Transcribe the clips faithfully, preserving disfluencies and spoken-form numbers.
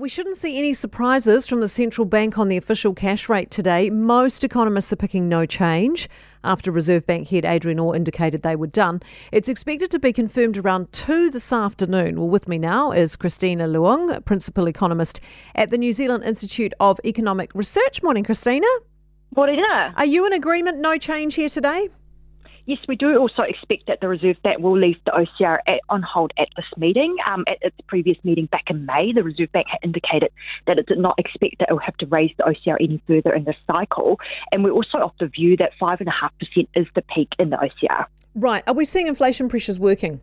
We shouldn't see any surprises from the central bank on the official cash rate today. Most economists are picking no change after Reserve Bank head Adrian Orr indicated they were done. It's expected to be confirmed around two this afternoon. Well, with me now is Christina Leung, Principal Economist at the New Zealand Institute of Economic Research. Morning, Christina. Morning. Are you in agreement, no change here today? Yes, we do also expect that the Reserve Bank will leave the O C R at, on hold at this meeting. Um, at its previous meeting back in May, the Reserve Bank had indicated that it did not expect that it will have to raise the O C R any further in this cycle. And we're also of the view that five point five percent is the peak in the O C R. Right. Are we seeing inflation pressures working?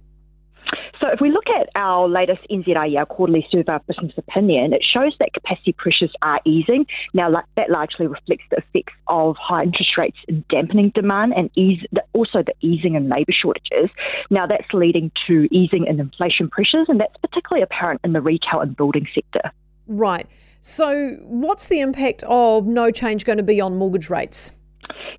So if we look at our latest N Z I E, our quarterly survey of business opinion, it shows that capacity pressures are easing. Now, that largely reflects the effects of high interest rates in dampening demand and ease, also the easing in labour shortages. Now, that's leading to easing in inflation pressures, and that's particularly apparent in the retail and building sector. Right. So what's the impact of no change going to be on mortgage rates?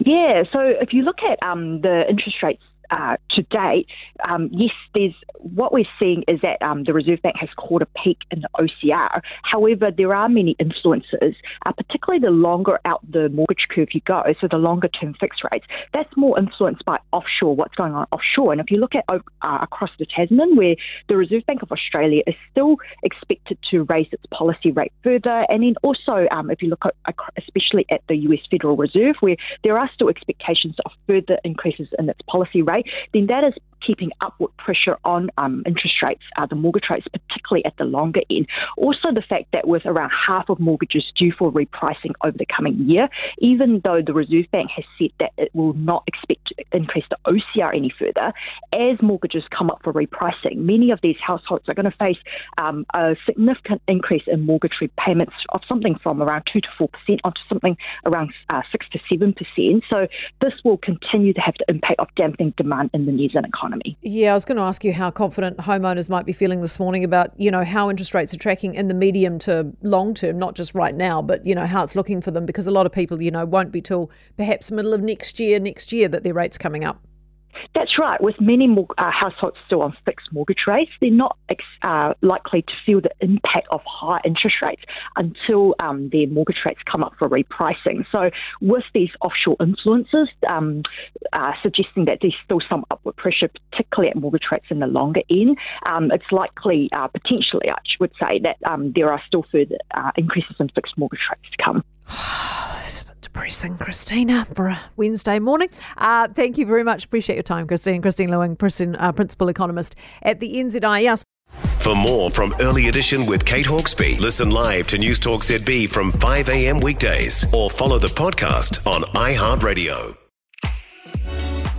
Yeah, so if you look at um, the interest rates, Uh, to date, um, yes, there's what we're seeing is that um, the Reserve Bank has caught a peak in the O C R. However, there are many influences, uh, particularly the longer out the mortgage curve you go, so the longer term fixed rates. That's more influenced by offshore, what's going on offshore. And if you look at uh, across the Tasman, where the Reserve Bank of Australia is still expected to raise its policy rate further, and then also um, if you look at, especially at the U S Federal Reserve, where there are still expectations of further increases in its policy rate, then that is keeping upward pressure on um, interest rates, uh, the mortgage rates, particularly at the longer end. Also, the fact that with around half of mortgages due for repricing over the coming year, even though the Reserve Bank has said that it will not expect to increase the O C R any further, as mortgages come up for repricing, many of these households are going to face um, a significant increase in mortgage repayments of something from around two to four percent onto something around uh, six to seven percent. So this will continue to have the impact of dampening demand in the New Zealand economy. Yeah, I was going to ask you how confident homeowners might be feeling this morning about, you know, how interest rates are tracking in the medium to long term, not just right now, but, you know, how it's looking for them, because a lot of people, you know, won't be till perhaps middle of next year, next year that their rate's coming up. That's right. With many more uh, households still on fixed mortgage rates, they're not ex- uh, likely to feel the impact of high interest rates until um, their mortgage rates come up for repricing. So with these offshore influences um, uh, suggesting that there's still some upward pressure, particularly at mortgage rates in the longer end, um, it's likely, uh, potentially, I would say, that um, there are still further uh, increases in fixed mortgage rates to come. It's a bit depressing, Christina, for a Wednesday morning. Uh, thank you very much. Appreciate your time, Christine. Christine Leung, person, uh, Principal Economist at the N Z I E. For more from Early Edition with Kate Hawkesby, listen live to News Talk Z B from five a.m. weekdays or follow the podcast on iHeartRadio.